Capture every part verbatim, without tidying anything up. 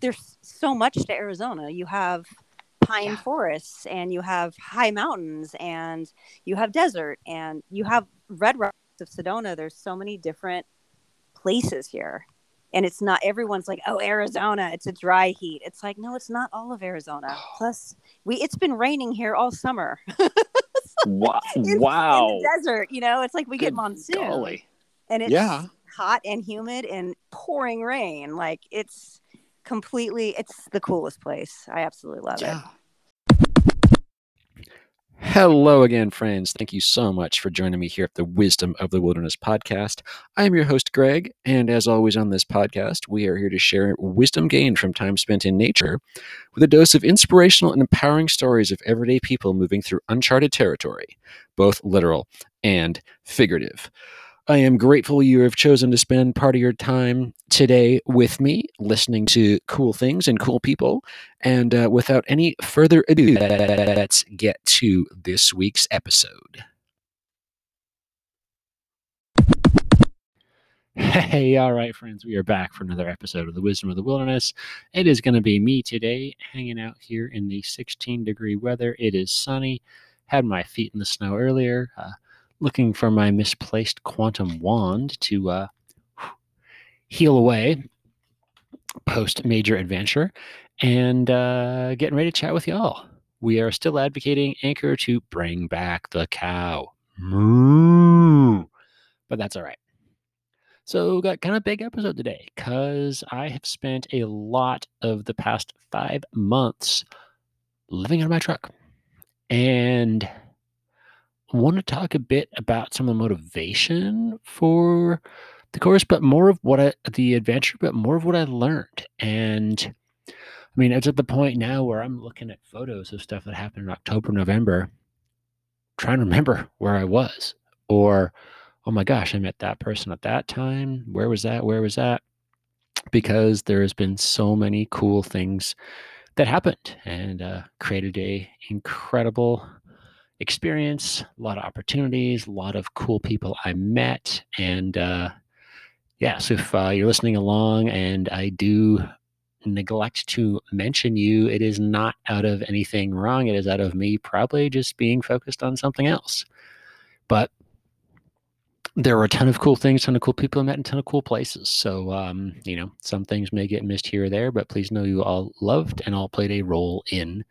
there's so much to Arizona. You have pine yeah. forests, and you have high mountains, and you have desert, and you have red rocks of Sedona. There's so many different places here. And it's not, everyone's like, oh, Arizona, it's a dry heat. It's like, no, it's not all of Arizona. Plus, we it's been raining here all summer. Wow. In, wow. In the desert, you know, it's like we Good get monsoon. Golly. And it's yeah. hot and humid and pouring rain. Like, it's completely, it's the coolest place. I absolutely love yeah. it. Hello again, friends. Thank you so much for joining me here at the Wisdom of the Wilderness podcast. I'm your host, Greg, and as always on this podcast, we are here to share wisdom gained from time spent in nature with a dose of inspirational and empowering stories of everyday people moving through uncharted territory, both literal and figurative. I am grateful you have chosen to spend part of your time today with me, listening to cool things and cool people. And uh, without any further ado, let's get to this week's episode. Hey, all right, friends, we are back for another episode of the Wisdom of the Wilderness. It is going to be me today, hanging out here in the sixteen degree weather. It is sunny. Had my feet in the snow earlier. Uh, looking for my misplaced quantum wand to uh, heal away post-major adventure, and uh, getting ready to chat with y'all. We are still advocating Anchor to bring back the cow. Moo! But that's all right. So got kind of big episode today, because I have spent a lot of the past five months living out of my truck. And I want to talk a bit about some of the motivation for the course, but more of what I, the adventure, but more of what I learned. And I mean, it's at the point now where I'm looking at photos of stuff that happened in October, November, trying to remember where I was, or, oh my gosh, I met that person at that time. Where was that? Where was that? Because there has been so many cool things that happened and uh, created a incredible experience, a lot of opportunities, a lot of cool people I met. And uh, yeah, so if uh, you're listening along and I do neglect to mention you, it is not out of anything wrong. It is out of me probably just being focused on something else. But there were a ton of cool things, a ton of cool people I met, and a ton of cool places. So, um, you know, some things may get missed here or there, but please know you all loved and all played a role in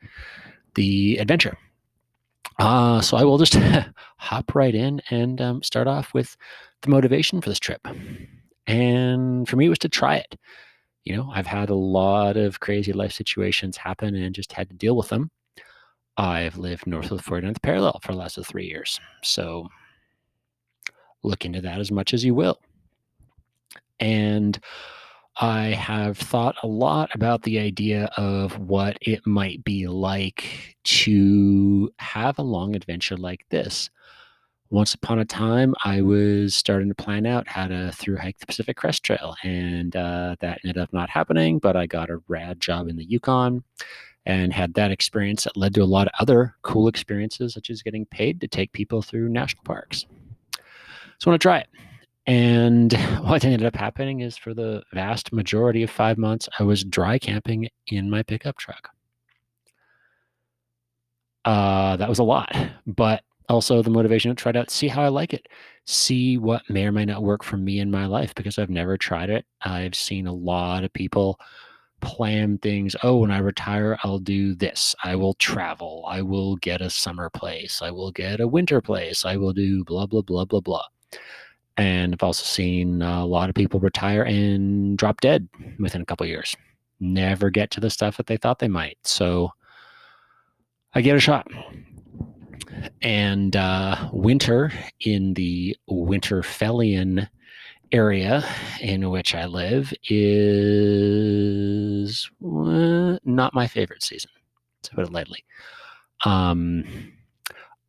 the adventure. Uh, so I will just hop right in and um, start off with the motivation for this trip. And for me, it was to try it. You know, I've had a lot of crazy life situations happen and just had to deal with them. I've lived north of the forty-ninth parallel for the last of three years. So look into that as much as you will. And I have thought a lot about the idea of what it might be like to have a long adventure like this. Once upon a time, I was starting to plan out how to thru-hike the Pacific Crest Trail, and uh, that ended up not happening, but I got a rad job in the Yukon and had that experience that led to a lot of other cool experiences, such as getting paid to take people through national parks. So I want to try it. And what ended up happening is for the vast majority of five months, I was dry camping in my pickup truck. Uh, that was a lot, but also the motivation to try it out, see how I like it, see what may or may not work for me in my life, because I've never tried it. I've seen a lot of people plan things. Oh, when I retire, I'll do this. I will travel. I will get a summer place. I will get a winter place. I will do blah, blah, blah, blah, blah. And I've also seen a lot of people retire and drop dead within a couple of years. Never get to the stuff that they thought they might. So I gave it a shot. And uh, winter in the Winterfellian area in which I live is uh, not my favorite season, to put it lightly. Um...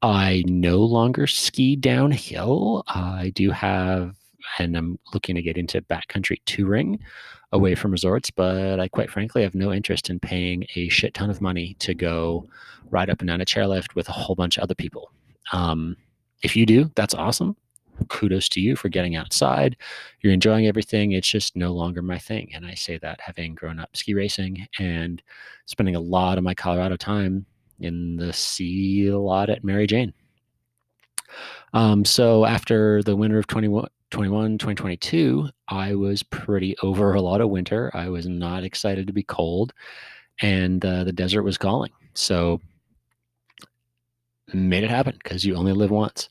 I no longer ski downhill. I do have, and I'm looking to get into backcountry touring away from resorts, but I quite frankly have no interest in paying a shit ton of money to go ride up and down a chairlift with a whole bunch of other people. Um, if you do, that's awesome. kudos to you for getting outside. You're enjoying everything. It's just no longer my thing. And I say that having grown up ski racing and spending a lot of my Colorado time in the sea a lot at Mary Jane. Um, so after the winter of twenty twenty-one, twenty twenty-two, I was pretty over a lot of winter. I was not excited to be cold, and uh, the desert was calling. So made it happen, because you only live once.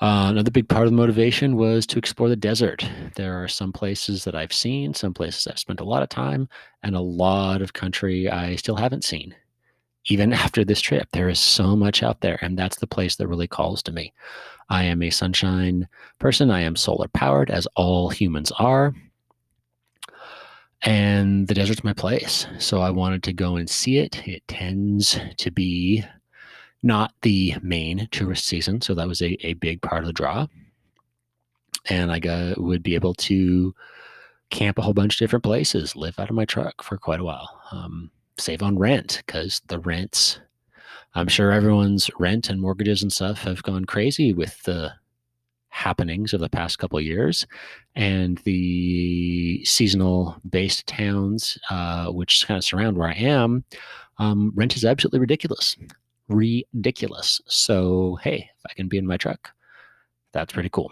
Uh, another big part of the motivation was to explore the desert. There are some places that I've seen, some places I've spent a lot of time, and a lot of country I still haven't seen. Even after this trip, there is so much out there, and that's the place that really calls to me. I am a sunshine person. I am solar powered, as all humans are. And the desert's my place. So I wanted to go and see it. It tends to be not the main tourist season. So that was a, a big part of the draw. And I got, would be able to camp a whole bunch of different places, live out of my truck for quite a while, um, save on rent, because the rents, I'm sure everyone's rent and mortgages and stuff have gone crazy with the happenings of the past couple of years, and the seasonal based towns, uh, which kind of surround where I am, um, rent is absolutely ridiculous, ridiculous. So, hey, if I can be in my truck, that's pretty cool.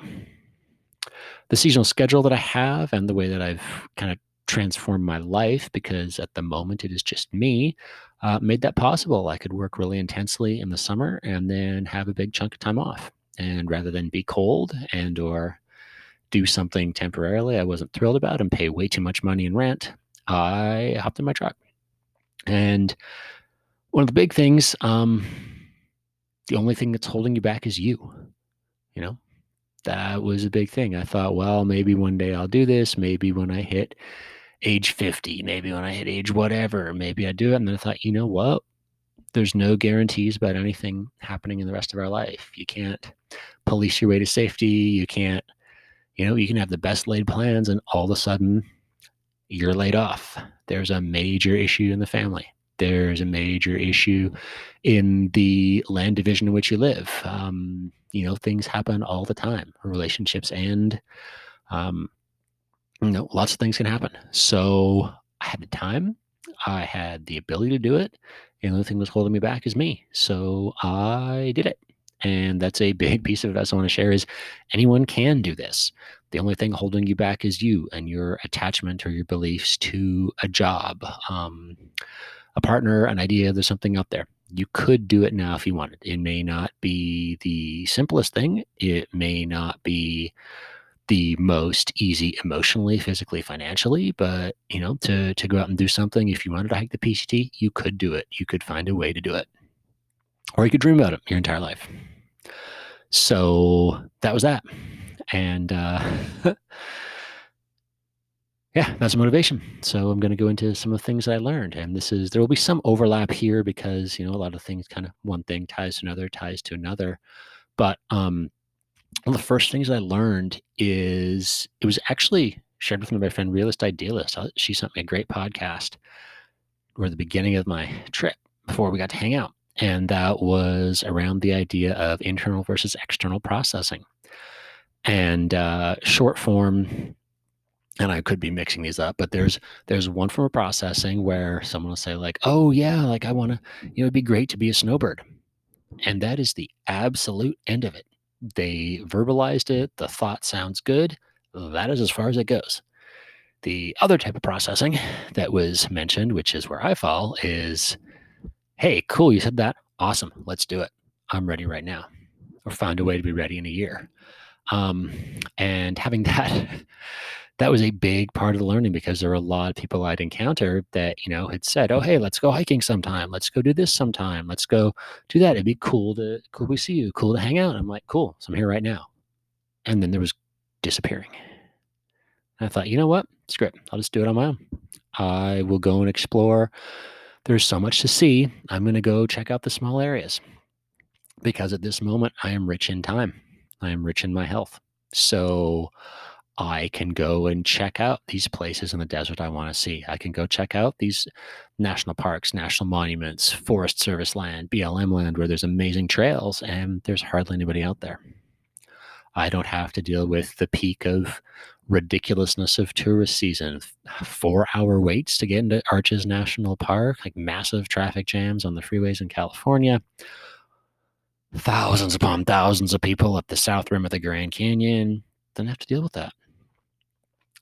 The seasonal schedule that I have and the way that I've kind of transform my life, because at the moment it is just me, uh, made that possible. I could work really intensely in the summer and then have a big chunk of time off. And rather than be cold and or do something temporarily I wasn't thrilled about and pay way too much money in rent, I hopped in my truck. And one of the big things, um, the only thing that's holding you back is you, you know? That was a big thing. I thought, well, maybe one day I'll do this. Maybe when I hit age fifty, maybe when I hit age whatever, maybe I do it. And then I thought, you know what? There's no guarantees about anything happening in the rest of our life. You can't police your way to safety. You can't, you know, you can have the best laid plans and all of a sudden you're laid off. There's a major issue in the family. There's a major issue in the land division in which you live. Um, you know, things happen all the time. Relationships end. Um, you know, lots of things can happen. So I had the time. I had the ability to do it. And the only thing that was holding me back is me. So I did it. And that's a big piece of advice I want to share is anyone can do this. The only thing holding you back is you and your attachment or your beliefs to a job, um, a partner, an idea. There's something out there. You could do it now if you wanted. It may not be the simplest thing. It may not be the most easy emotionally, physically, financially, but you know, to, to go out and do something, if you wanted to hike the P C T, you could do it. You could find a way to do it, or you could dream about it your entire life. So that was that. And, uh, yeah, that's motivation. So I'm going to go into some of the things that I learned. And this is, there will be some overlap here because, you know, a lot of things kind of one thing ties to another, ties to another. But um, one of the first things I learned is, it was actually shared with me by my friend Realist Idealist. She sent me a great podcast or the beginning of my trip before we got to hang out. And that was around the idea of internal versus external processing. And uh, short form, and I could be mixing these up, but there's there's one form of processing where someone will say like, oh yeah, like I want to, you know, it'd be great to be a snowbird. And that is the absolute end of it. They verbalized it. The thought sounds good. That is as far as it goes. The other type of processing that was mentioned, which is where I fall, is, hey, cool, you said that. Awesome. Let's do it. I'm ready right now. Or find a way to be ready in a year. Um, and having that... That was a big part of the learning, because there were a lot of people I'd encountered that, you know, had said, oh, hey, let's go hiking sometime. Let's go do this sometime. Let's go do that. It'd be cool to, cool we see you, cool to hang out. And I'm like, cool. So I'm here right now. And then there was disappearing. And I thought, you know what? Screw it. I'll just do it on my own. I will go and explore. There's so much to see. I'm going to go check out the small areas, because at this moment I am rich in time. I am rich in my health. So I can go and check out these places in the desert I want to see. I can go check out these national parks, national monuments, Forest Service land, B L M land, where there's amazing trails and there's hardly anybody out there. I don't have to deal with the peak of ridiculousness of tourist season, four hour waits to get into Arches National Park, like massive traffic jams on the freeways in California, thousands upon thousands of people up the south rim of the Grand Canyon. Didn't have to deal with that.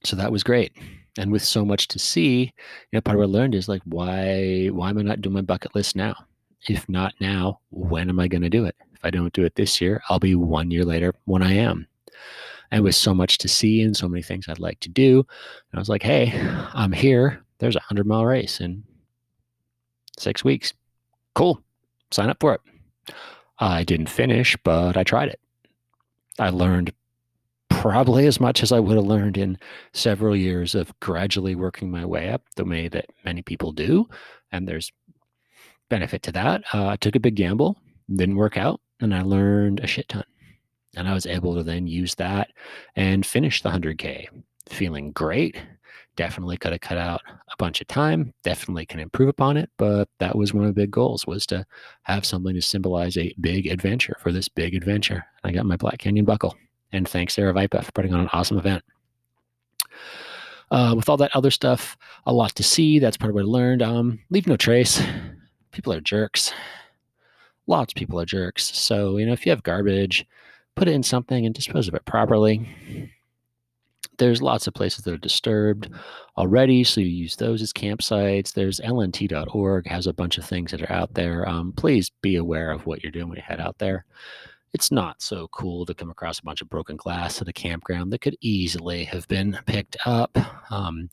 So that was great. And with so much to see, you know, part of what I learned is like, why, why am I not doing my bucket list now? If not now, when am I going to do it? If I don't do it this year, I'll be one year later when I am. And with so much to see and so many things I'd like to do, and I was like, hey, I'm here. There's a hundred mile race in six weeks. Cool. Sign up for it. I didn't finish, but I tried it. I learned probably as much as I would have learned in several years of gradually working my way up the way that many people do. And there's benefit to that. Uh, I took a big gamble, didn't work out, and I learned a shit ton. And I was able to then use that and finish the one hundred K feeling great. Definitely could have cut out a bunch of time. Definitely can improve upon it. But that was one of the big goals, was to have something to symbolize a big adventure for this big adventure. I got my Black Canyon buckle. And thanks, Sarah Vipa, for putting on an awesome event. Uh, with all that other stuff, a lot to see. That's part of what I learned. Um, leave no trace. People are jerks. Lots of people are jerks. So, you know, if you have garbage, put it in something and dispose of it properly. There's lots of places that are disturbed already, so you use those as campsites. There's L N T dot org has a bunch of things that are out there. Um, please be aware of what you're doing when you head out there. It's not so cool to come across a bunch of broken glass at a campground that could easily have been picked up, um,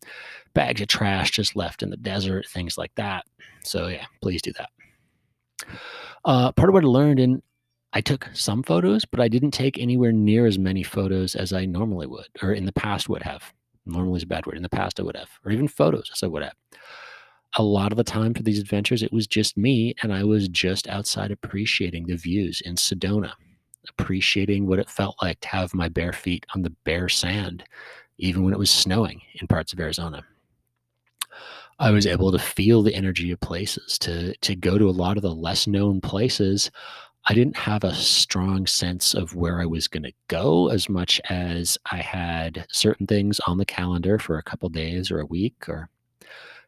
bags of trash just left in the desert, things like that. So yeah, please do that. Uh, part of what I learned, in I took some photos, but I didn't take anywhere near as many photos as I normally would, or in the past would have. Normally is a bad word. In the past I would have, or even photos as I would have. A lot of the time for these adventures, it was just me, and I was just outside appreciating the views in Sedona. Appreciating what it felt like to have my bare feet on the bare sand, even when it was snowing in parts of Arizona. I was able to feel the energy of places, to, to go to a lot of the less known places. I didn't have a strong sense of where I was going to go as much as I had certain things on the calendar for a couple days or a week or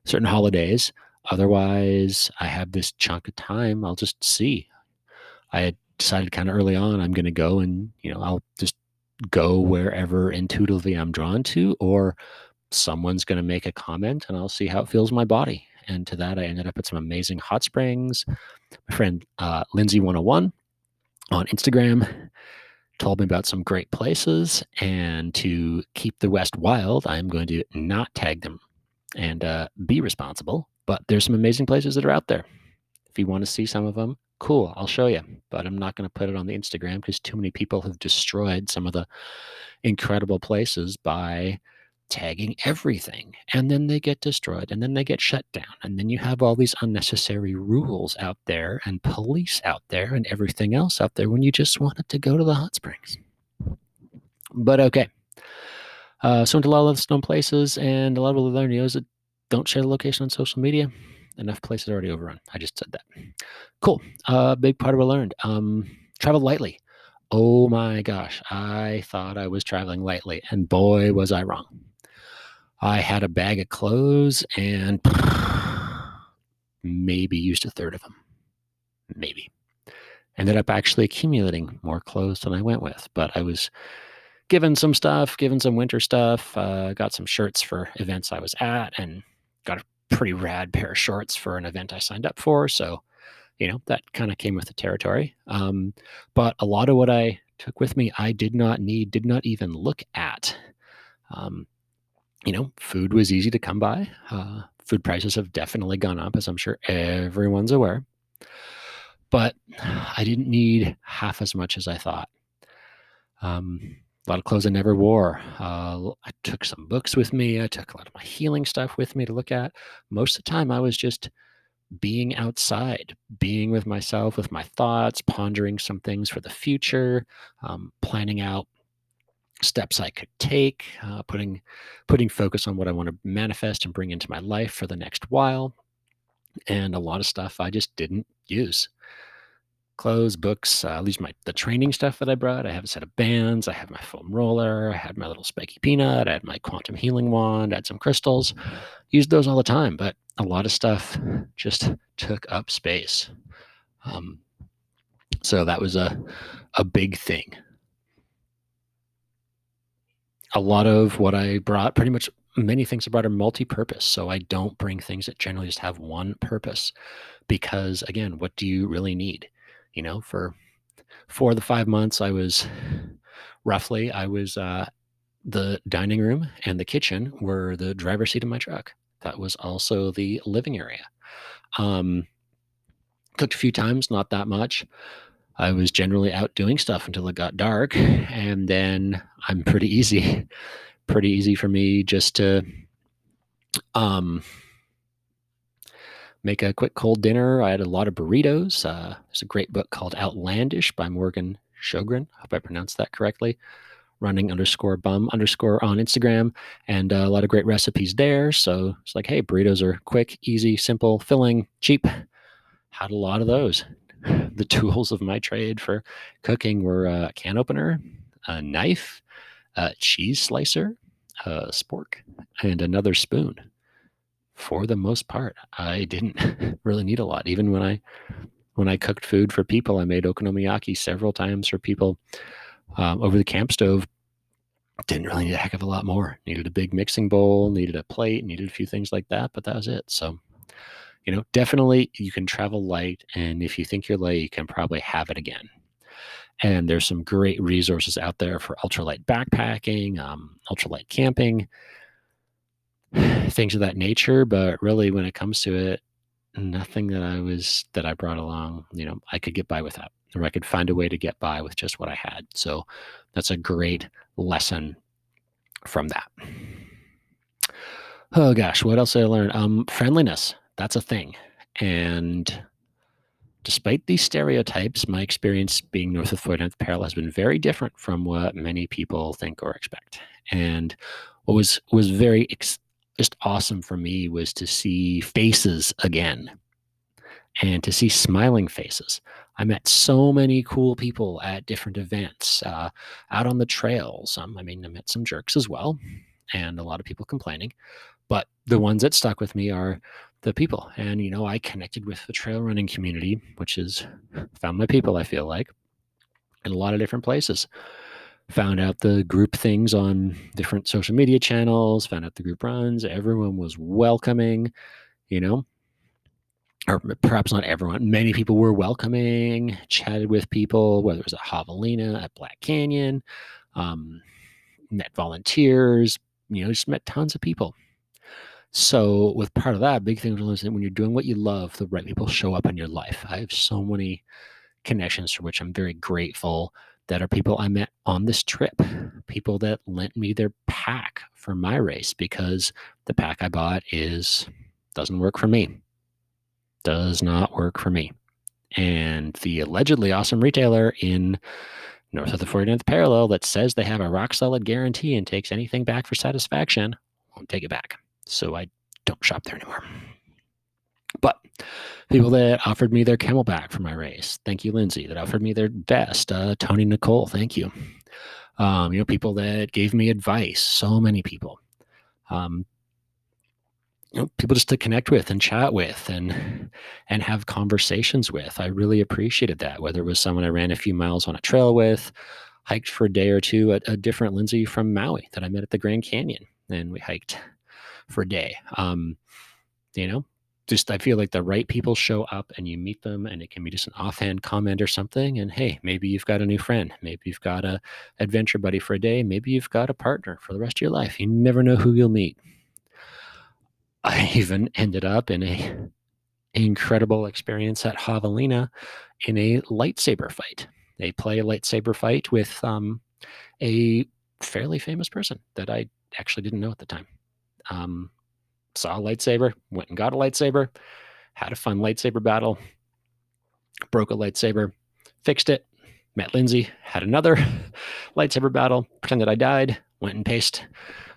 certain holidays. Otherwise, I have this chunk of time. I'll just see. I had decided kind of early on, I'm going to go and, you know, I'll just go wherever intuitively I'm drawn to, or someone's going to make a comment and I'll see how it feels in my body. And to that, I ended up at some amazing hot springs. My friend, uh, Lindsay one oh one on Instagram told me about some great places, and to keep the West wild, I'm going to not tag them and, uh, be responsible, but there's some amazing places that are out there. If you want to see some of them, cool, I'll show you, but I'm not going to put it on the Instagram because too many people have destroyed some of the incredible places by tagging everything, and then they get destroyed, and then they get shut down, and then you have all these unnecessary rules out there and police out there and everything else out there when you just wanted to go to the hot springs. But okay, uh, so went to a lot of known places, and a lot of what I learned is that don't share the location on social media. Enough places already overrun. I just said that. Cool. Uh, big part of what I learned. Um, travel lightly. Oh my gosh. I thought I was traveling lightly, and boy, was I wrong. I had a bag of clothes and maybe used a third of them. Maybe. Ended up actually accumulating more clothes than I went with, but I was given some stuff, given some winter stuff, uh, got some shirts for events I was at, and got a pretty rad pair of shorts for an event I signed up for. So, you know, that kind of came with the territory. Um, but a lot of what I took with me, I did not need, did not even look at. Um, you know, food was easy to come by. Uh, food prices have definitely gone up, as I'm sure everyone's aware. But I didn't need half as much as I thought. Um, A lot of clothes I never wore. Uh, I took some books with me. I took a lot of my healing stuff with me to look at. Most of the time, I was just being outside, being with myself, with my thoughts, pondering some things for the future, um, planning out steps I could take, uh, putting putting focus on what I want to manifest and bring into my life for the next while. And a lot of stuff I just didn't use. clothes, books. Uh, I'll use my the training stuff that I brought. I have a set of bands. I have my foam roller. I had my little spiky peanut. I had my quantum healing wand. I had some crystals. Used those all the time, but a lot of stuff just took up space. Um, so that was a a big thing. A lot of what I brought, pretty much many things I brought, are multi-purpose. So I don't bring things that generally just have one purpose, because again, what do you really need? You know, for four of the five months I was roughly, I was, uh, the dining room and the kitchen were the driver's seat of my truck. That was also the living area. Um, cooked a few times, not that much. I was generally out doing stuff until it got dark, and then I'm pretty easy, pretty easy for me just to um, make a quick cold dinner. I had a lot of burritos. Uh, there's a great book called Outlandish by Morgan Sjogren. I hope I pronounced that correctly. Running underscore bum underscore on Instagram, and a lot of great recipes there. So it's like, hey, burritos are quick, easy, simple, filling, cheap. Had a lot of those. The tools of my trade for cooking were a can opener, a knife, a cheese slicer, a spork, and another spoon. For the most part, I didn't really need a lot. Even when I when I cooked food for people, I made okonomiyaki several times for people um, over the camp stove. Didn't really need a heck of a lot more. Needed a big mixing bowl, needed a plate, needed a few things like that, but that was it. So, you know, definitely you can travel light, and if you think you're light, you can probably have it again. And there's some great resources out there for ultralight backpacking, um, ultralight camping, things of that nature. But really, when it comes to it, nothing that I was that I brought along, you know, I could get by without, or I could find a way to get by with just what I had. So that's a great lesson from that. Oh gosh, what else did I learn? Um, friendliness. That's a thing. And despite these stereotypes, my experience being north of forty-ninth parallel has been very different from what many people think or expect. And what was, was very ex- just awesome for me was to see faces again and to see smiling faces. I met so many cool people at different events, uh, out on the trail. Some, I mean, I met some jerks as well, and a lot of people complaining. But the ones that stuck with me are the people. And, you know, I connected with the trail running community, which is found my people, I feel like, in a lot of different places. Found out the group things on different social media channels, found out the group runs. Everyone was welcoming, you know, or perhaps not everyone. Many people were welcoming, chatted with people, whether it was at Javelina, at Black Canyon, um, met volunteers, you know, just met tons of people. So with part of that, big thing is that when you're doing what you love, the right people show up in your life. I have so many connections for which I'm very grateful that are people I met on this trip, people that lent me their pack for my race, because the pack I bought is, doesn't work for me, does not work for me. And the allegedly awesome retailer in north of the forty-ninth parallel that says they have a rock solid guarantee and takes anything back for satisfaction won't take it back. So I don't shop there anymore. But people that offered me their camelback for my race, thank you, Lindsay, that offered me their vest, uh, Tony, Nicole, thank you. Um, you know, people that gave me advice, so many people. Um, you know, people just to connect with and chat with and and have conversations with. I really appreciated that, whether it was someone I ran a few miles on a trail with, hiked for a day or two, a, a different Lindsay from Maui that I met at the Grand Canyon, and we hiked for a day. Um, you know, just, I feel like the right people show up and you meet them, and it can be just an offhand comment or something. And hey, maybe you've got a new friend, maybe you've got a adventure buddy for a day. Maybe you've got a partner for the rest of your life. You never know who you'll meet. I even ended up in a incredible experience at Javelina in a lightsaber fight. They play a lightsaber fight with, um, a fairly famous person that I actually didn't know at the time. Um, saw a lightsaber, went and got a lightsaber, had a fun lightsaber battle, broke a lightsaber, fixed it, met Lindsay, had another lightsaber battle, pretended I died, went and paced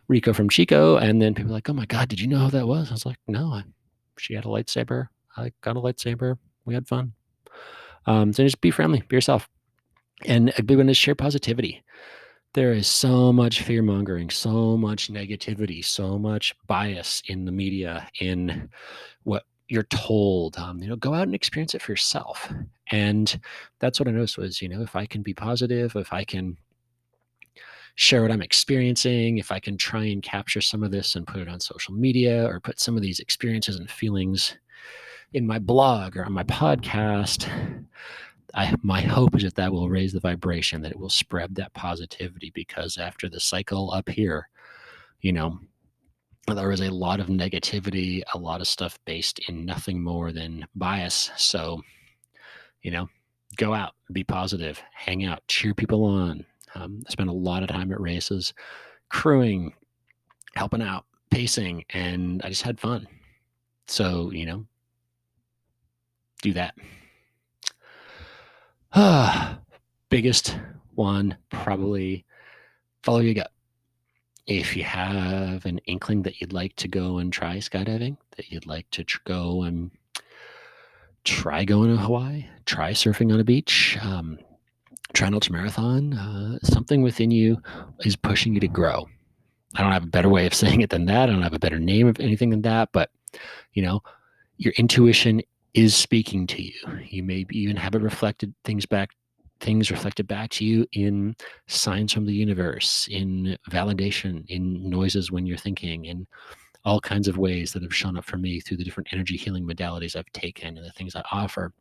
Rico from Chico. And then people were like, oh my God, did you know how that was? I was like, no, I, she had a lightsaber. I got a lightsaber. We had fun. Um, so just be friendly, be yourself. And a big one is share positivity. There is so much fear mongering, so much negativity, so much bias in the media, in what you're told. Um, you know, go out and experience it for yourself. And that's what I noticed was, you know, if I can be positive, if I can share what I'm experiencing, if I can try and capture some of this and put it on social media, or put some of these experiences and feelings in my blog or on my podcast, I, my hope is that that will raise the vibration, that it will spread that positivity, because after the cycle up here, you know, there was a lot of negativity, a lot of stuff based in nothing more than bias. So, you know, go out, be positive, hang out, cheer people on. Um, I spent a lot of time at races, crewing, helping out, pacing, and I just had fun. So, you know, do that. Ah, biggest one, probably follow your gut. If you have an inkling that you'd like to go and try skydiving, that you'd like to tr- go and try going to Hawaii, try surfing on a beach, um, try an ultramarathon, uh, something within you is pushing you to grow. I don't have a better way of saying it than that. I don't have a better name of anything than that, but you know, your intuition is speaking to you. You may even have it reflected things back, things reflected back to you in signs from the universe, in validation, in noises when you're thinking, in all kinds of ways that have shown up for me through the different energy healing modalities I've taken and the things I offer.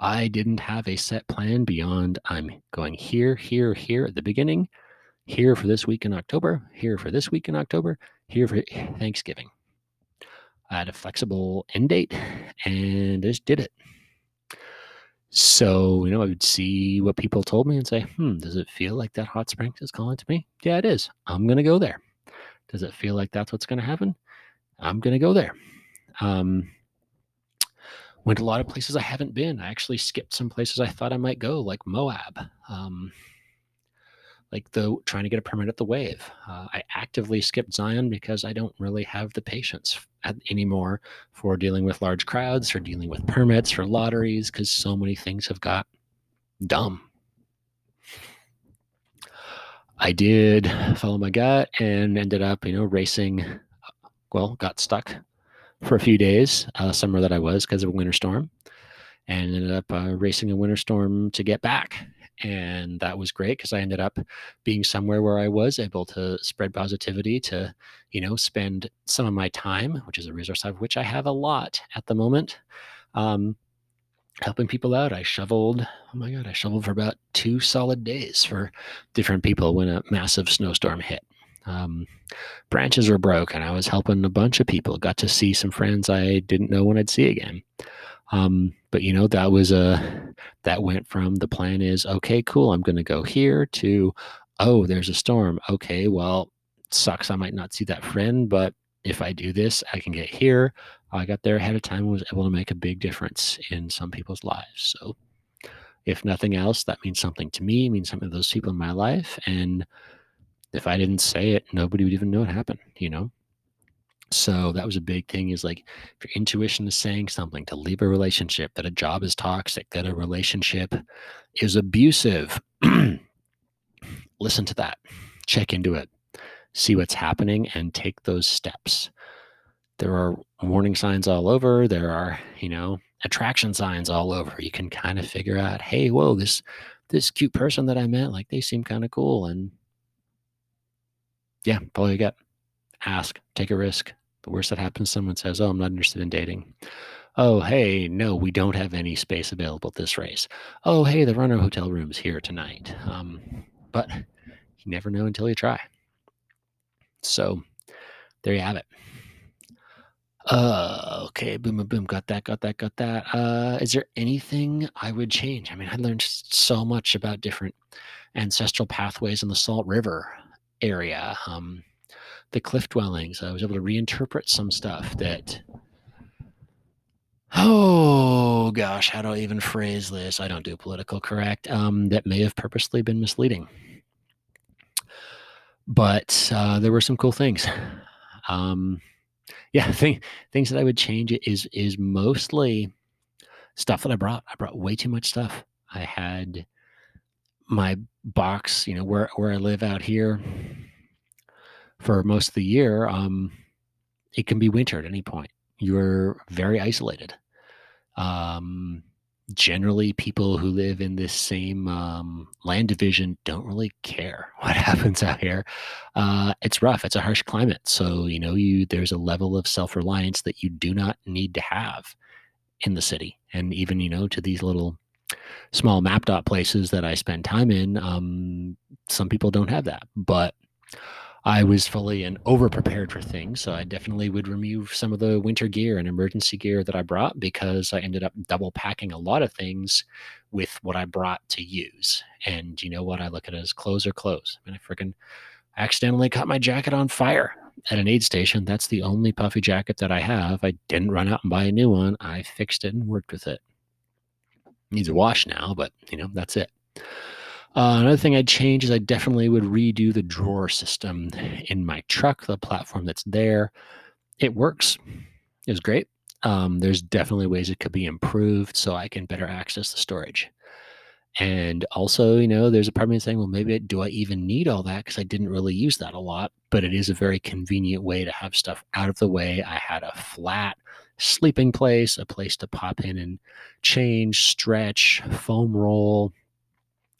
I didn't have a set plan beyond I'm going here, here, here at the beginning, here for this week in October, here for this week in October, here for Thanksgiving. I had a flexible end date and I just did it. So, you know, I would see what people told me and say, hmm, does it feel like that hot springs is calling to me? Yeah, it is. I'm going to go there. Does it feel like that's what's going to happen? I'm going to go there. Um, Went to a lot of places I haven't been. I actually skipped some places I thought I might go, like Moab, um, like the trying to get a permit at the Wave. Uh, I actively skipped Zion because I don't really have the patience at, anymore for dealing with large crowds, for dealing with permits, for lotteries, because so many things have got dumb. I did follow my gut and ended up, you know, racing. Well, got stuck for a few days, uh, summer that I was, because of a winter storm, and ended up uh, racing a winter storm to get back. And that was great because I ended up being somewhere where I was able to spread positivity, to, you know, spend some of my time, which is a resource of which I have a lot at the moment, um, helping people out. I shoveled, oh my God, I shoveled for about two solid days for different people when a massive snowstorm hit. Um, branches were broken. I was helping a bunch of people, got to see some friends I didn't know when I'd see again. Um, but you know, that was a, that went from the plan is, okay, cool, I'm going to go here, to, oh, there's a storm. Okay, well, sucks. I might not see that friend, but if I do this, I can get here. I got there ahead of time and was able to make a big difference in some people's lives. So if nothing else, that means something to me, it means something to those people in my life. And if I didn't say it, nobody would even know it happened, you know? So that was a big thing, is like, if your intuition is saying something, to leave a relationship, that a job is toxic, that a relationship is abusive, listen to that, check into it, see what's happening, and take those steps. There are warning signs all over. There are, you know, attraction signs all over. You can kind of figure out, hey, whoa, this, this cute person that I met, like, they seem kind of cool. And yeah, follow your gut. Ask, take a risk. The worst that happens, someone says, oh, I'm not interested in dating. Oh, hey, no, we don't have any space available at this race. Oh, hey, the runner hotel room's here tonight. Um, but you never know until you try. So there you have it. Uh, okay, boom, boom, boom. Got that, got that, got that. Uh, is there anything I would change? I mean, I learned so much about different ancestral pathways in the Salt River area, um, the cliff dwellings. I was able to reinterpret some stuff that, oh gosh, how do I even phrase this? I don't do political correct, um, that may have purposely been misleading. But uh, there were some cool things. Um, yeah, thing, things that I would change is is mostly stuff that I brought. I brought way too much stuff. I had my box, you know, where, where I live out here for most of the year. Um, it can be winter at any point. You're very isolated. Um, generally people who live in this same um, land division don't really care what happens out here. Uh, it's rough. It's a harsh climate. So, you know, you, there's a level of self-reliance that you do not need to have in the city. And even, you know, to these little small map dot places that I spend time in, um, some people don't have that, but I was fully and over prepared for things. So I definitely would remove some of the winter gear and emergency gear that I brought, because I ended up double packing a lot of things with what I brought to use. And you know what? I look at it as clothes are clothes. I mean, I freaking accidentally caught my jacket on fire at an aid station. That's the only puffy jacket that I have. I didn't run out and buy a new one. I fixed it and worked with it. Needs a wash now, but you know, that's it. Uh, another thing I'd change is I definitely would redo the drawer system in my truck, the platform that's there. It works. It was great. Um, there's definitely ways it could be improved so I can better access the storage. And also, you know, there's a part of me saying, well, maybe do I even need all that? Because I didn't really use that a lot, but it is a very convenient way to have stuff out of the way. I had a flat sleeping place, a place to pop in and change, stretch, foam roll,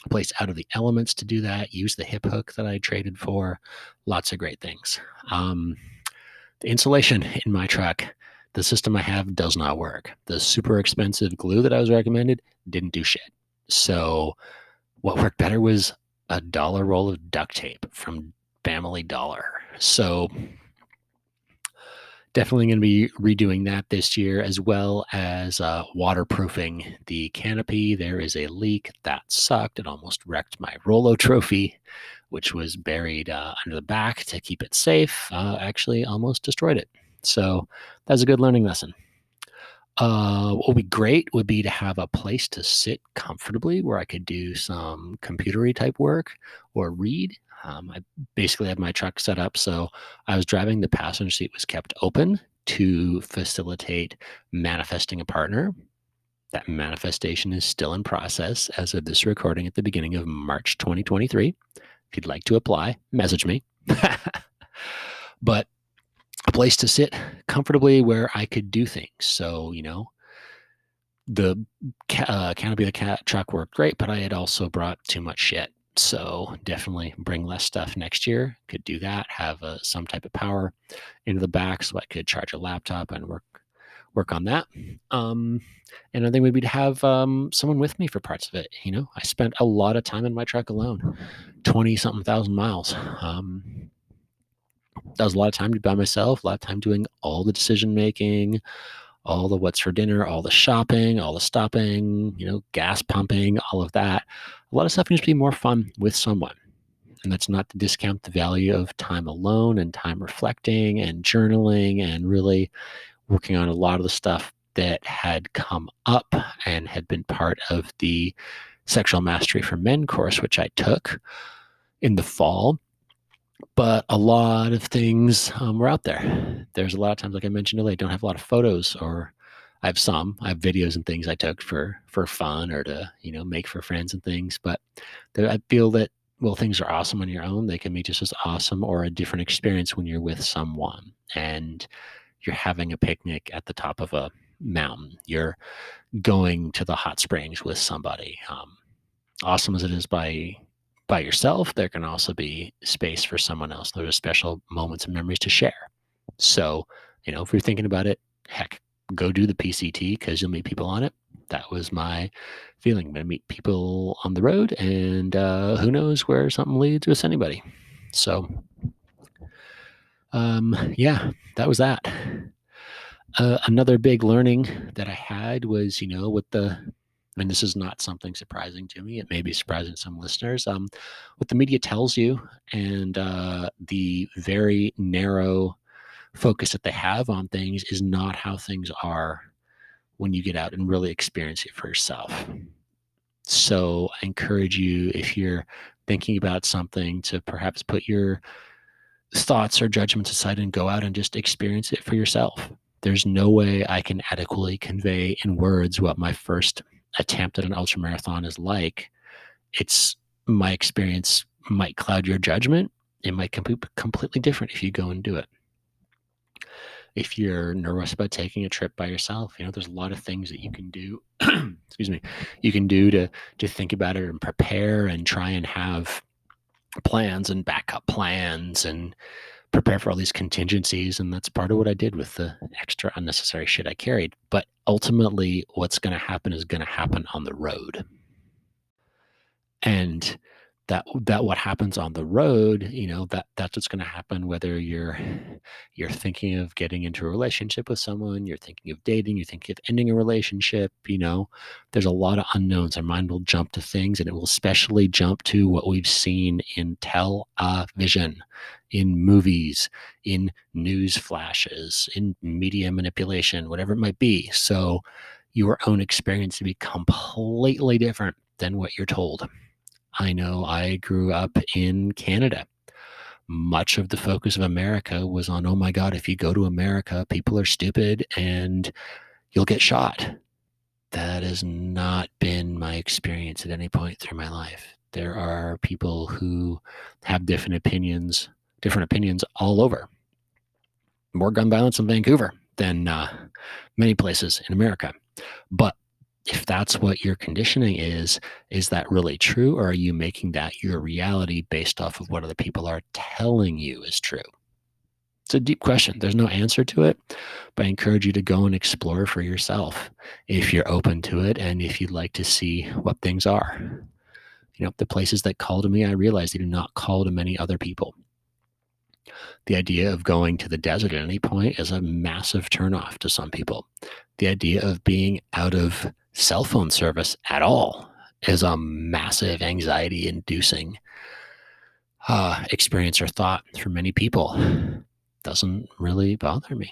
a place out of the elements to do that, use the hip hook that I traded for, lots of great things. Um, the insulation in my truck, the system I have does not work. The super expensive glue that I was recommended didn't do shit. So what worked better was a dollar roll of duct tape from Family Dollar. So definitely going to be redoing that this year, as well as uh, waterproofing the canopy. There is a leak. That sucked. It almost wrecked my Rolo trophy, which was buried uh, under the back to keep it safe. Uh, actually almost destroyed it. So that was a good learning lesson. Uh, what would be great would be to have a place to sit comfortably where I could do some computery type work or read. Um, I basically had my truck set up, so I was driving. The passenger seat was kept open to facilitate manifesting a partner. That manifestation is still in process as of this recording at the beginning of March twenty twenty-three. If you'd like to apply, message me. But a place to sit comfortably where I could do things. So, you know, the uh, canopy of the truck worked great, but I had also brought too much shit. So definitely bring less stuff next year. Could do that, have uh, some type of power into the back so I could charge a laptop and work work on that. Um, and another thing would be to have um, someone with me for parts of it. You know, I spent a lot of time in my truck alone, twenty something thousand miles. Um, that was a lot of time by myself, a lot of time doing all the decision making, all the what's for dinner, all the shopping, all the stopping, you know, gas pumping, all of that. A lot of stuff needs to be more fun with someone. And that's not to discount the value of time alone and time reflecting and journaling and really working on a lot of the stuff that had come up and had been part of the Sexual Mastery for Men course, which I took in the fall. But a lot of things um, were out there. There's a lot of times, like I mentioned earlier, I don't have a lot of photos, or I have some. I have videos and things I took for for fun or to, you know, make for friends and things. But I feel that, well, things are awesome on your own. They can be just as awesome or a different experience when you're with someone and you're having a picnic at the top of a mountain. You're going to the hot springs with somebody. Um, awesome as it is by... by yourself, there can also be space for someone else. There are special moments and memories to share. So, you know, if you're thinking about it, heck, go do the P C T because you'll meet people on it. That was my feeling. I'm going to meet people on the road, and uh, who knows where something leads with anybody. So, um, yeah, that was that. Uh, another big learning that I had was, you know, with the and this is not something surprising to me. It may be surprising to some listeners. Um, what the media tells you and uh, the very narrow focus that they have on things is not how things are when you get out and really experience it for yourself. So I encourage you, if you're thinking about something, to perhaps put your thoughts or judgments aside and go out and just experience it for yourself. there's no way I can adequately convey in words what my first attempt at an ultramarathon is like. It's my experience might cloud your judgment. It might be completely different if you go and do it. If you're nervous about taking a trip by yourself, you know, there's a lot of things that you can do, excuse me, you can do to, to think about it and prepare and try and have plans and backup plans and prepare for all these contingencies. And that's part of what I did with the extra unnecessary shit I carried. But ultimately what's going to happen is going to happen on the road. And that, that what happens on the road, you know, that that's what's going to happen, whether you're, you're thinking of getting into a relationship with someone, you're thinking of dating, you're thinking of ending a relationship, you know, there's a lot of unknowns. Our mind will jump to things, and it will especially jump to what we've seen in television, in movies, in news flashes, in media manipulation, whatever it might be. So your own experience will be completely different than what you're told. I know I grew up in Canada. Much of the focus of America was on, oh my God, if you go to America, people are stupid and you'll get shot. That has not been my experience at any point through my life. There are people who have different opinions, different opinions all over. More gun violence in Vancouver than uh, many places in America. But if that's what your conditioning is, is that really true? Or are you making that your reality based off of what other people are telling you is true? It's a deep question. There's no answer to it, but I encourage you to go and explore for yourself if you're open to it and if you'd like to see what things are. You know, the places that call to me, I realize they do not call to many other people. The idea of going to the desert at any point is a massive turnoff to some people. The idea of being out of cell phone service at all is a massive anxiety-inducing uh, experience or thought for many people. Doesn't really bother me.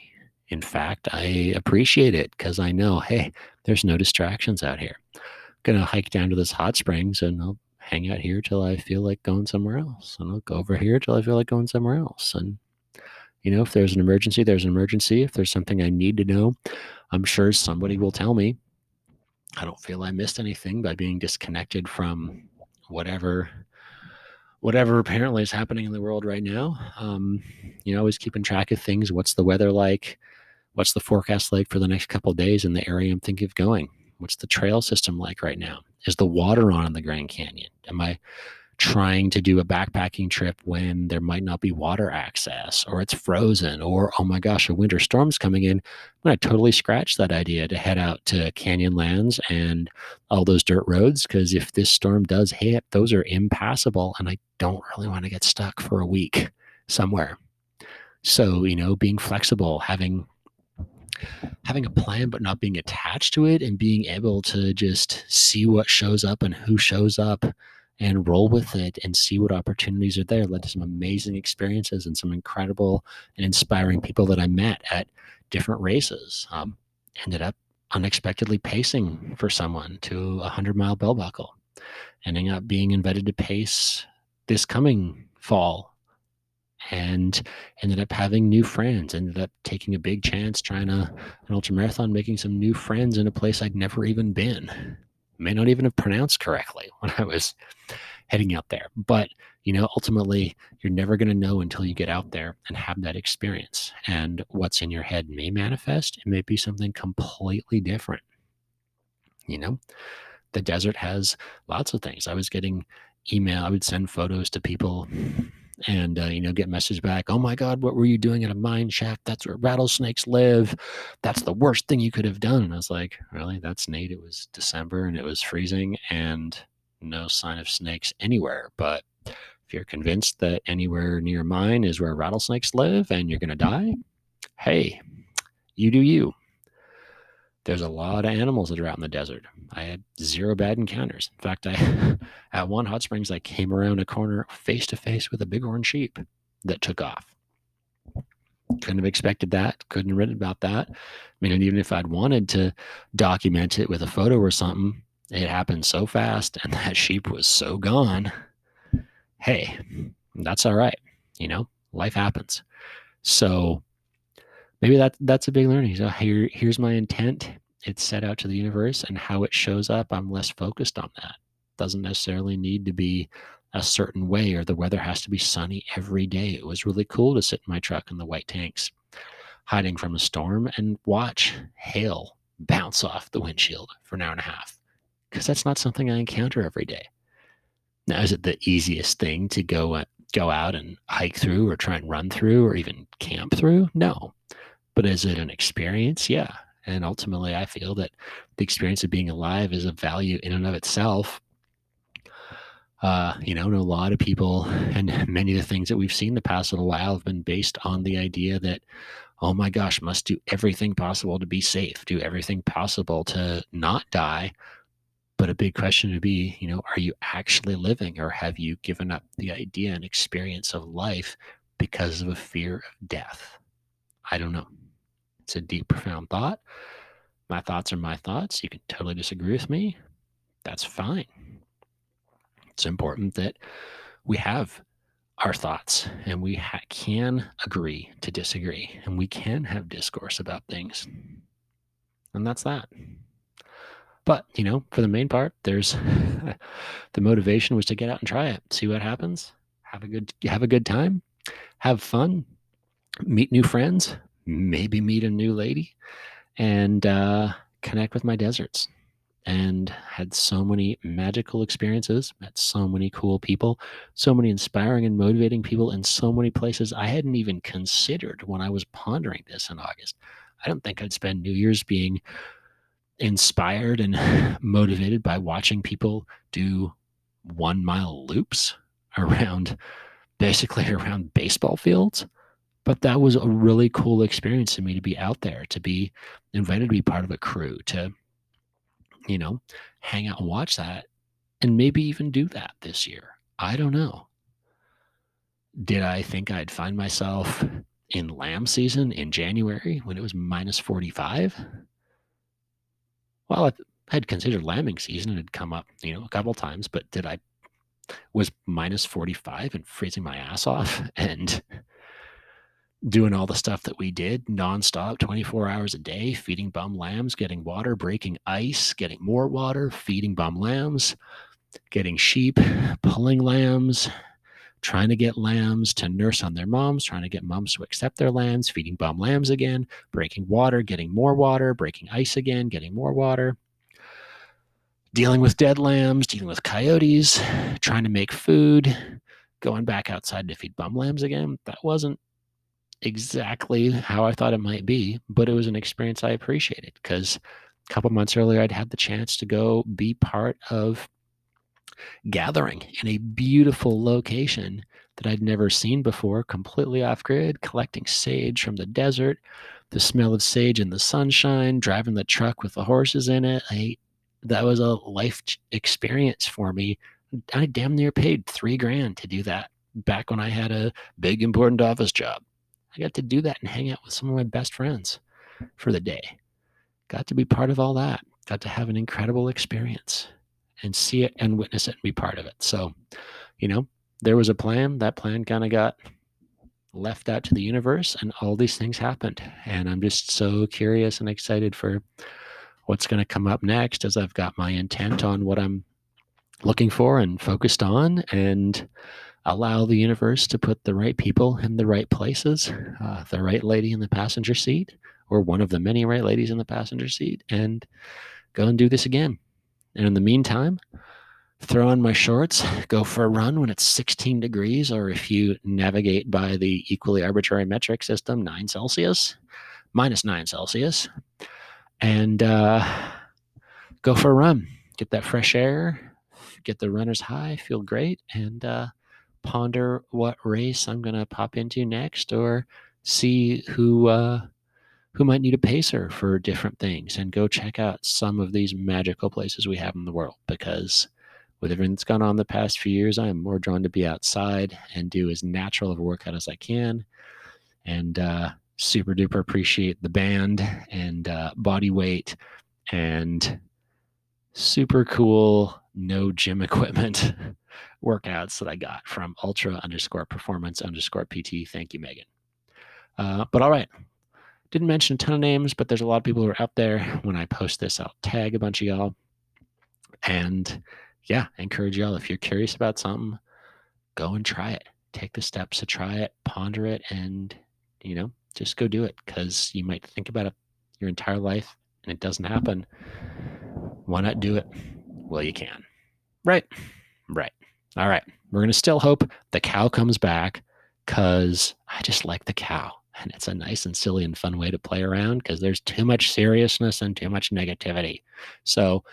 In fact, I appreciate it because I know, hey, there's no distractions out here. I'm going to hike down to this hot springs and I'll hang out here till I feel like going somewhere else. And I'll go over here till I feel like going somewhere else. And, you know, if there's an emergency, there's an emergency. If there's something I need to know, I'm sure somebody will tell me. I don't feel I missed anything by being disconnected from whatever, whatever apparently is happening in the world right now. Um, you know, always keeping track of things. What's the weather like? What's the forecast like for the next couple of days in the area I'm thinking of going? What's the trail system like right now? Is the water on in the Grand Canyon? Am I trying to do a backpacking trip when there might not be water access, or it's frozen, or, oh my gosh, a winter storm's coming in? I'm going to totally scratch that idea to head out to Canyonlands and all those dirt roads, because if this storm does hit, those are impassable, and I don't really want to get stuck for a week somewhere. So, you know, being flexible, having having a plan but not being attached to it, and being able to just see what shows up and who shows up and roll with it and see what opportunities are there. Led to some amazing experiences and some incredible and inspiring people that I met at different races. Um, ended up unexpectedly pacing for someone to a hundred mile belt buckle. Ending up being invited to pace this coming fall. And ended up having new friends, ended up taking a big chance, trying a, an ultramarathon, making some new friends in a place I'd never even been. May not even have pronounced correctly when I was heading out there. But, you know, ultimately, you're never going to know until you get out there and have that experience. And what's in your head may manifest. It may be something completely different. You know, the desert has lots of things. I was getting email. I would send photos to people and, uh, you know, get messages back. Oh my God, what were you doing at a mine shaft? That's where rattlesnakes live. That's the worst thing you could have done. And I was like, really? That's Nate. It was December and it was freezing and no sign of snakes anywhere. But if you're convinced that anywhere near mine is where rattlesnakes live and you're going to die, hey, you do you. There's a lot of animals that are out in the desert. I had zero bad encounters. In fact, I at one hot springs, I came around a corner face to face with a bighorn sheep that took off. Couldn't have expected that. Couldn't have written about that. I mean, and even if I'd wanted to document it with a photo or something, it happened so fast and that sheep was so gone. Hey, that's all right. You know, life happens. So maybe that that's a big learning. So here, here's my intent. It's set out to the universe, and how it shows up, I'm less focused on that. Doesn't necessarily need to be a certain way, or the weather has to be sunny every day. It was really cool to sit in my truck in the White Tanks, hiding from a storm, and watch hail bounce off the windshield for an hour and a half, because that's not something I encounter every day. Now, is it the easiest thing to go uh, go out and hike through, or try and run through, or even camp through? No. But is it an experience? Yeah. And ultimately, I feel that the experience of being alive is a value in and of itself. Uh, you know, and a lot of people, and many of the things that we've seen the past little while, have been based on the idea that, oh my gosh, must do everything possible to be safe, do everything possible to not die. But a big question would be, you know, are you actually living, or have you given up the idea and experience of life because of a fear of death? I don't know. It's a deep, profound thought. My thoughts are my thoughts. You can totally disagree with me. That's fine. It's important that we have our thoughts, and we ha- can agree to disagree, and we can have discourse about things. And that's that. But, you know, for the main part, there's the motivation was to get out and try it, see what happens, have a good, have a good time, have fun, meet new friends, maybe meet a new lady, and uh, connect with my deserts. And had so many magical experiences, met so many cool people, so many inspiring and motivating people in so many places I hadn't even considered when I was pondering this in August. I don't think I'd spend New Year's being inspired and motivated by watching people do one mile loops around, basically around baseball fields. But that was a really cool experience to me, to be out there, to be invited to be part of a crew, to, you know, hang out and watch that, and maybe even do that this year. I don't know. Did I think I'd find myself in lamb season in January when it was minus forty-five? Well, I had considered lambing season. It had come up, you know, a couple times, but did I, was minus forty-five and freezing my ass off and doing all the stuff that we did nonstop, twenty-four hours a day, feeding bum lambs, getting water, breaking ice, getting more water, feeding bum lambs, getting sheep, pulling lambs, trying to get lambs to nurse on their moms, trying to get moms to accept their lambs, feeding bum lambs again, breaking water, getting more water, breaking ice again, getting more water, dealing with dead lambs, dealing with coyotes, trying to make food, going back outside to feed bum lambs again. That wasn't exactly how I thought it might be, but it was an experience I appreciated, because a couple months earlier I'd had the chance to go be part of gathering in a beautiful location that I'd never seen before, completely off-grid, collecting sage from the desert, the smell of sage in the sunshine, driving the truck with the horses in it. I, that was a life experience for me. I damn near paid three grand to do that back when I had a big, important office job. I got to do that and hang out with some of my best friends for the day. Got to be part of all that. Got to have an incredible experience and see it and witness it and be part of it. So, you know, there was a plan. That plan kind of got left out to the universe, and all these things happened. And I'm just so curious and excited for what's going to come up next, as I've got my intent on what I'm looking for and focused on, and allow the universe to put the right people in the right places, uh, the right lady in the passenger seat, or one of the many right ladies in the passenger seat, and go and do this again. And in the meantime, throw on my shorts, go for a run when it's sixteen degrees, or if you navigate by the equally arbitrary metric system, nine Celsius, minus nine Celsius, and uh, go for a run. Get that fresh air, get the runner's high, feel great, and uh, ponder what race I'm going to pop into next, or see who uh, who might need a pacer for different things, and go check out some of these magical places we have in the world, because with everything that's gone on the past few years, I am more drawn to be outside and do as natural of a workout as I can, and uh, super duper appreciate the band and uh, body weight and super cool no gym equipment workouts that I got from ultra underscore performance underscore P T. Thank you, Megan. Uh, but all right, Didn't mention a ton of names, but there's a lot of people who are out there. When I post this, I'll tag a bunch of y'all. And yeah, encourage y'all, if you're curious about something, go and try it. Take the steps to try it, ponder it, and, you know, just go do it. Because you might think about it your entire life and it doesn't happen. Why not do it? Well, you can. Right. Right. All right. We're going to still hope the cow comes back, because I just like the cow. And it's a nice and silly and fun way to play around, because there's too much seriousness and too much negativity. So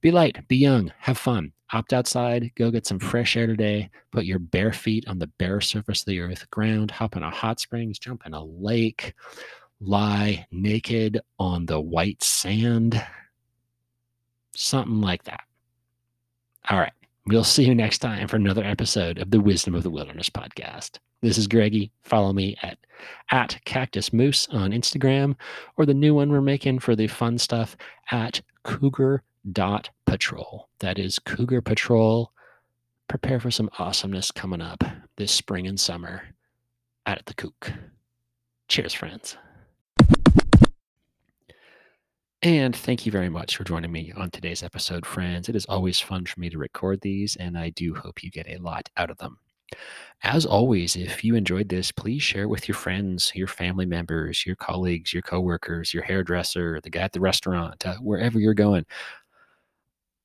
be light, be young, have fun, opt outside, go get some fresh air today, put your bare feet on the bare surface of the earth, ground, hop in a hot springs, jump in a lake, lie naked on the white sand, something like that. All right. We'll see you next time for another episode of the Wisdom of the Wilderness podcast. This is Greggy. Follow me at, at Cactus Moose on Instagram, or the new one we're making for the fun stuff at cougar dot patrol. That is Cougar Patrol. Prepare for some awesomeness coming up this spring and summer at the Kook. Cheers, friends. And thank you very much for joining me on today's episode, friends. It is always fun for me to record these, and I do hope you get a lot out of them. As always, if you enjoyed this, please share it with your friends, your family members, your colleagues, your coworkers, your hairdresser, the guy at the restaurant, uh, wherever you're going.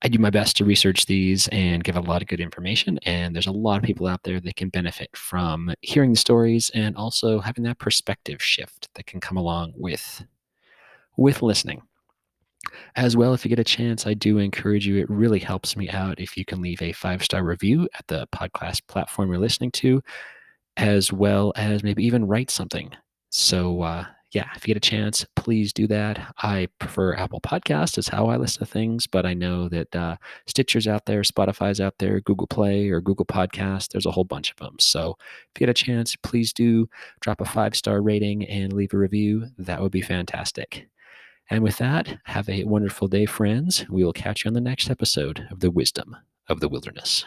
I do my best to research these and give a lot of good information, and there's a lot of people out there that can benefit from hearing the stories and also having that perspective shift that can come along with, with listening. As well, if you get a chance, I do encourage you. It really helps me out if you can leave a five-star review at the podcast platform you're listening to, as well as maybe even write something. So uh, yeah, if you get a chance, please do that. I prefer Apple Podcasts is how I listen to things, but I know that uh, Stitcher's out there, Spotify's out there, Google Play or Google Podcasts. There's a whole bunch of them. So if you get a chance, please do drop a five-star rating and leave a review. That would be fantastic. And with that, have a wonderful day, friends. We will catch you on the next episode of The Wisdom of the Wilderness.